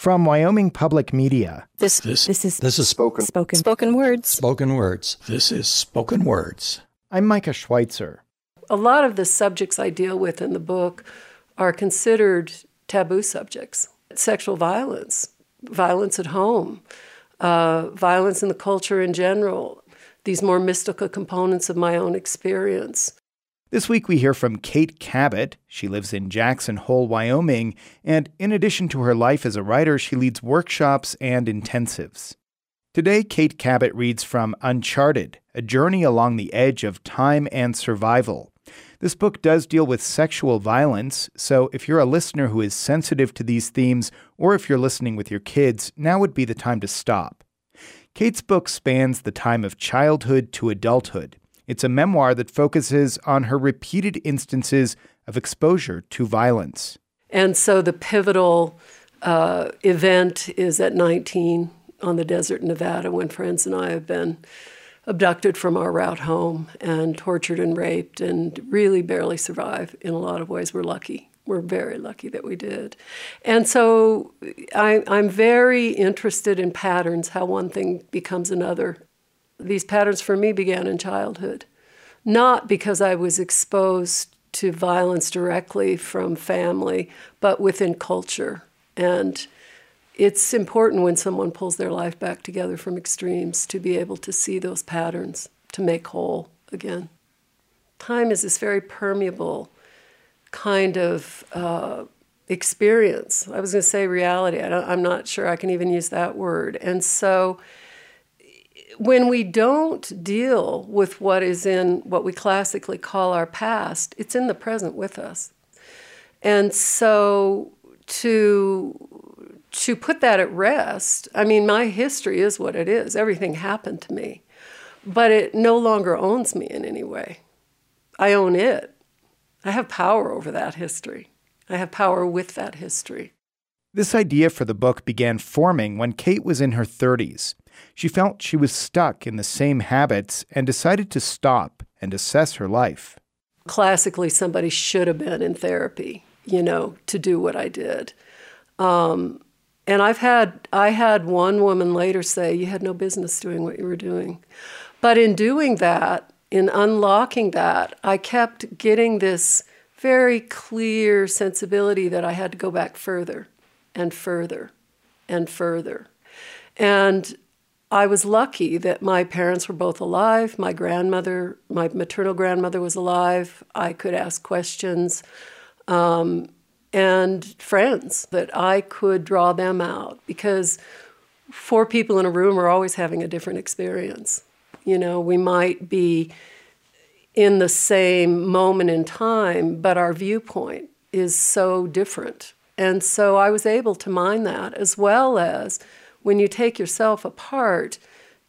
From Wyoming Public Media. This is spoken words. This is spoken words. I'm Micah Schweitzer. A lot of the subjects I deal with in the book are considered taboo subjects. Sexual violence, violence at home, violence in the culture in general, these more mystical components of my own experience. This week we hear from Kate Cabot. She lives in Jackson Hole, Wyoming, and in addition to her life as a writer, she leads workshops and intensives. Today, Kate Cabot reads from Uncharted, A Journey Along the Edge of Time and Survival. This book does deal with sexual violence, so if you're a listener who is sensitive to these themes, or if you're listening with your kids, now would be the time to stop. Kate's book spans the time of childhood to adulthood. It's a memoir that focuses on her repeated instances of exposure to violence. And so the pivotal event is at 19 on the desert in Nevada when friends and I have been abducted from our route home and tortured and raped and really barely survive. In a lot of ways, we're lucky. We're very lucky that we did. And so I'm very interested in patterns, how one thing becomes another. These patterns for me began in childhood, not because I was exposed to violence directly from family, but within culture. And it's important when someone pulls their life back together from extremes to be able to see those patterns, to make whole again. Time is this very permeable kind of experience. I was going to say reality. I'm not sure I can even use that word. And so when we don't deal with what is in what we classically call our past, it's in the present with us. And so to put that at rest, I mean, my history is what it is. Everything happened to me, but it no longer owns me in any way. I own it. I have power over that history. I have power with that history. This idea for the book began forming when Kate was in her 30s. She felt she was stuck in the same habits and decided to stop and assess her life. Classically, somebody should have been in therapy, you know, to do what I did. And I had one woman later say, you had no business doing what you were doing. But in doing that, in unlocking that, I kept getting this very clear sensibility that I had to go back further and further and further. And I was lucky that my parents were both alive. My grandmother, my maternal grandmother was alive. I could ask questions, and friends that I could draw them out, because four people in a room are always having a different experience. You know, we might be in the same moment in time, but our viewpoint is so different. And so I was able to mine that, as well as when you take yourself apart,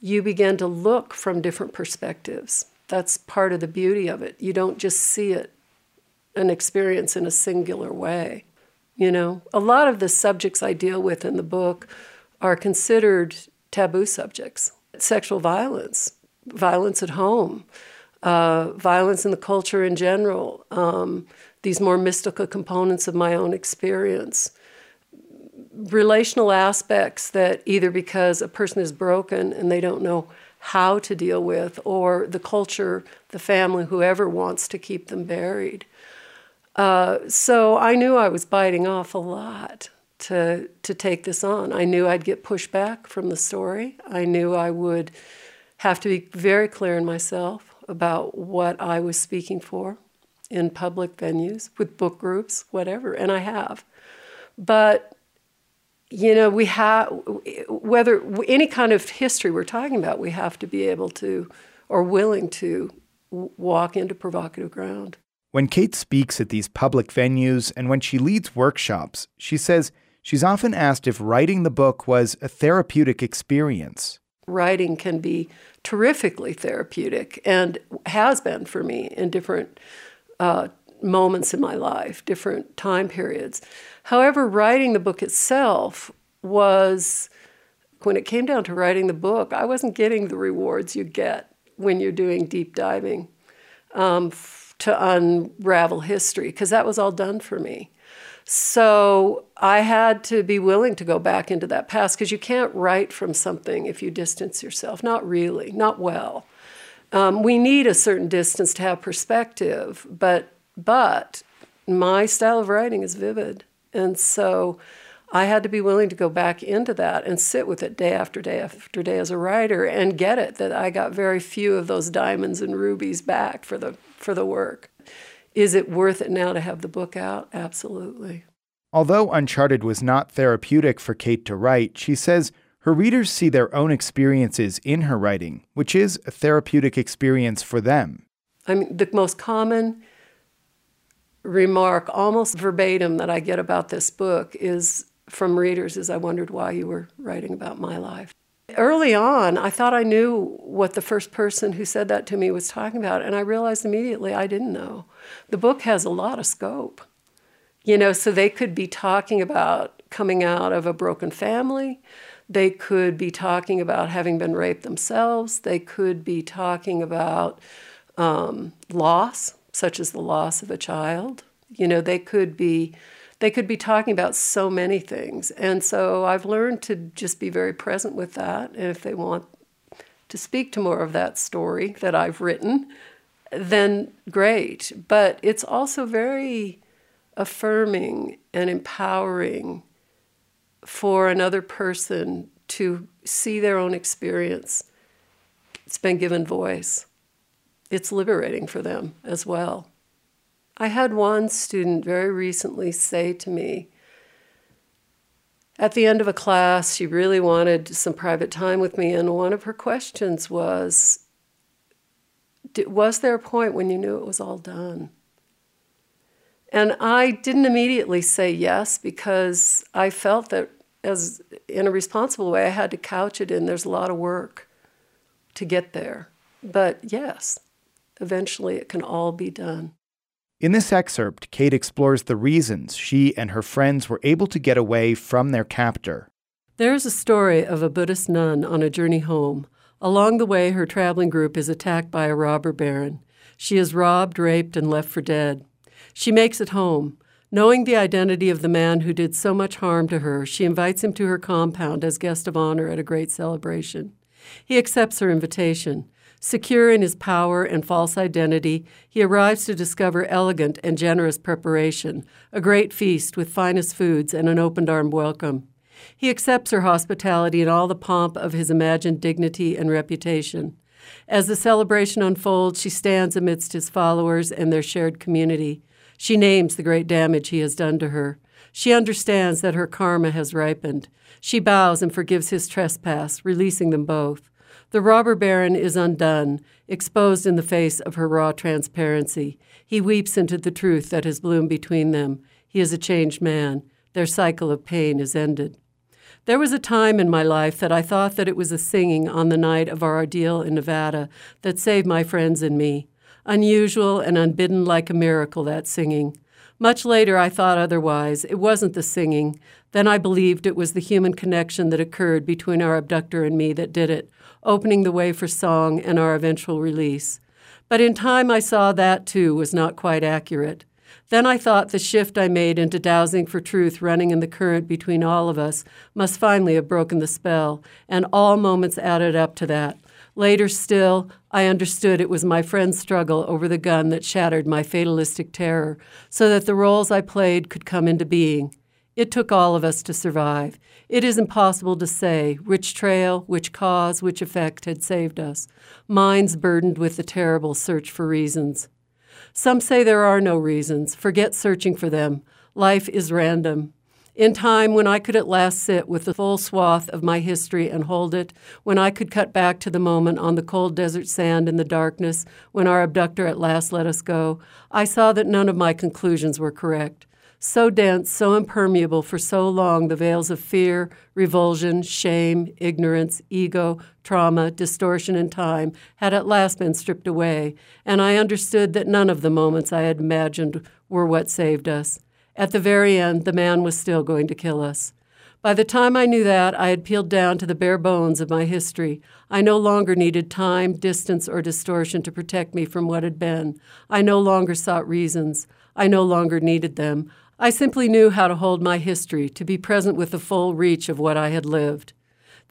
you begin to look from different perspectives. That's part of the beauty of it. You don't just see it, an experience in a singular way. You know, a lot of the subjects I deal with in the book are considered taboo subjects. Sexual violence, violence at home, violence in the culture in general, these more mystical components of my own experience. Relational aspects that either because a person is broken and they don't know how to deal with, or the culture, the family, whoever wants to keep them buried. So I knew I was biting off a lot to take this on. I knew I'd get pushback from the story. I knew I would have to be very clear in myself about what I was speaking for in public venues, with book groups, whatever, and I have. But you know, we have, whether any kind of history we're talking about, we have to be able to, or willing to, walk into provocative ground. When Kate speaks at these public venues and when she leads workshops, she says she's often asked if writing the book was a therapeutic experience. Writing can be terrifically therapeutic, and has been for me in different moments in my life, different time periods. However, writing the book itself was, when it came down to writing the book, I wasn't getting the rewards you get when you're doing deep diving to unravel history, because that was all done for me. So I had to be willing to go back into that past, because you can't write from something if you distance yourself. Not really, not well. We need a certain distance to have perspective, but my style of writing is vivid. And so I had to be willing to go back into that and sit with it day after day after day as a writer, and get it that I got very few of those diamonds and rubies back for the work. Is it worth it now to have the book out? Absolutely. Although Uncharted was not therapeutic for Kate to write, she says her readers see their own experiences in her writing, which is a therapeutic experience for them. I mean, the most common remark, almost verbatim, that I get about this book is from readers is, I wondered why you were writing about my life. Early on, I thought I knew what the first person who said that to me was talking about, and I realized immediately I didn't know. The book has a lot of scope, you know, so they could be talking about coming out of a broken family. They could be talking about having been raped themselves. They could be talking about loss, such as the loss of a child. You know, they could be talking about so many things. And so I've learned to just be very present with that. And if they want to speak to more of that story that I've written, then great. But it's also very affirming and empowering for another person to see their own experience. It's been given voice. It's liberating for them as well. I had one student very recently say to me, at the end of a class, she really wanted some private time with me, and one of her questions was there a point when you knew it was all done? And I didn't immediately say yes, because I felt that, as in a responsible way, I had to couch it in there's a lot of work to get there. But yes, eventually it can all be done. In this excerpt, Kate explores the reasons she and her friends were able to get away from their captor. There's a story of a Buddhist nun on a journey home. Along the way, her traveling group is attacked by a robber baron. She is robbed, raped, and left for dead. She makes it home. Knowing the identity of the man who did so much harm to her, she invites him to her compound as guest of honor at a great celebration. He accepts her invitation. Secure in his power and false identity, he arrives to discover elegant and generous preparation, a great feast with finest foods and an open-armed welcome. He accepts her hospitality in all the pomp of his imagined dignity and reputation. As the celebration unfolds, she stands amidst his followers and their shared community. She names the great damage he has done to her. She understands that her karma has ripened. She bows and forgives his trespass, releasing them both. The robber baron is undone, exposed in the face of her raw transparency. He weeps into the truth that has bloomed between them. He is a changed man. Their cycle of pain is ended. There was a time in my life that I thought that it was the singing on the night of our ordeal in Nevada that saved my friends and me. Unusual and unbidden, like a miracle, that singing. Much later, I thought otherwise. It wasn't the singing. Then I believed it was the human connection that occurred between our abductor and me that did it, opening the way for song and our eventual release. But in time, I saw that, too, was not quite accurate. Then I thought the shift I made into dowsing for truth running in the current between all of us must finally have broken the spell, and all moments added up to that. Later still, I understood it was my friend's struggle over the gun that shattered my fatalistic terror, so that the roles I played could come into being. It took all of us to survive. It is impossible to say which trail, which cause, which effect had saved us, minds burdened with the terrible search for reasons. Some say there are no reasons. Forget searching for them. Life is random. In time, when I could at last sit with the full swath of my history and hold it, when I could cut back to the moment on the cold desert sand in the darkness, when our abductor at last let us go, I saw that none of my conclusions were correct. So dense, so impermeable for so long, the veils of fear, revulsion, shame, ignorance, ego, trauma, distortion, and time had at last been stripped away, and I understood that none of the moments I had imagined were what saved us. At the very end, the man was still going to kill us. By the time I knew that, I had peeled down to the bare bones of my history. I no longer needed time, distance, or distortion to protect me from what had been. I no longer sought reasons. I no longer needed them. I simply knew how to hold my history, to be present with the full reach of what I had lived.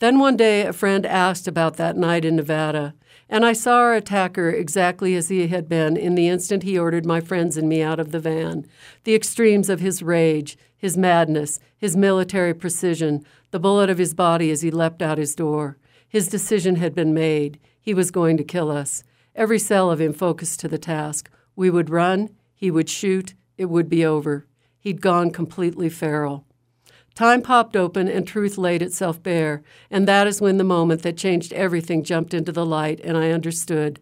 Then one day a friend asked about that night in Nevada, and I saw our attacker exactly as he had been in the instant he ordered my friends and me out of the van. The extremes of his rage, his madness, his military precision, the bullet of his body as he leapt out his door. His decision had been made. He was going to kill us. Every cell of him focused to the task. We would run. He would shoot. It would be over. He'd gone completely feral. Time popped open and truth laid itself bare, and that is when the moment that changed everything jumped into the light, and I understood.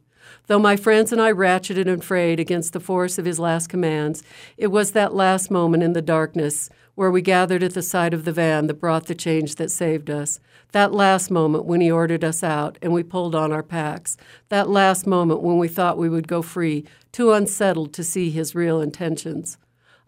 Though my friends and I ratcheted and frayed against the force of his last commands, it was that last moment in the darkness where we gathered at the side of the van that brought the change that saved us. That last moment when he ordered us out and we pulled on our packs. That last moment when we thought we would go free, too unsettled to see his real intentions.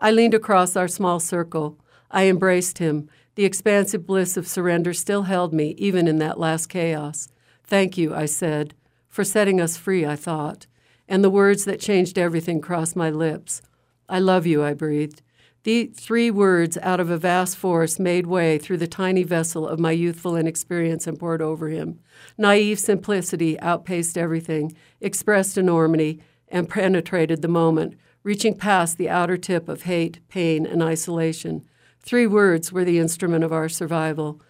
I leaned across our small circle. I embraced him. The expansive bliss of surrender still held me, even in that last chaos. "Thank you," I said, "for setting us free," I thought. And the words that changed everything crossed my lips. "I love you," I breathed. The three words out of a vast forest made way through the tiny vessel of my youthful inexperience and poured over him. Naive simplicity outpaced everything, expressed enormity, and penetrated the moment, reaching past the outer tip of hate, pain, and isolation. Three words were the instrument of our survival.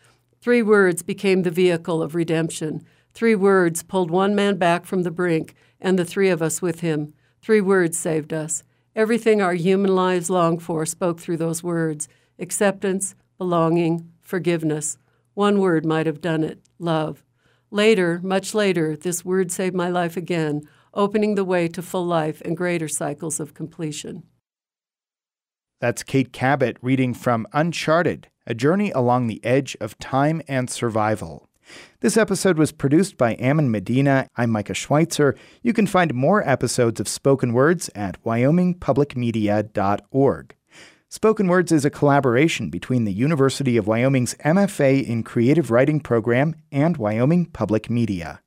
Three words became the vehicle of redemption. Three words pulled one man back from the brink, and the three of us with him. Three words saved us. Everything our human lives longed for spoke through those words. Acceptance, belonging, forgiveness. One word might have done it. Love. Later, much later, this word saved my life again, opening the way to full life and greater cycles of completion. That's Kate Cabot reading from Uncharted, A Journey Along the Edge of Time and Survival. This episode was produced by Amon Medina. I'm Micah Schweitzer. You can find more episodes of Spoken Words at wyomingpublicmedia.org. Spoken Words is a collaboration between the University of Wyoming's MFA in Creative Writing program and Wyoming Public Media.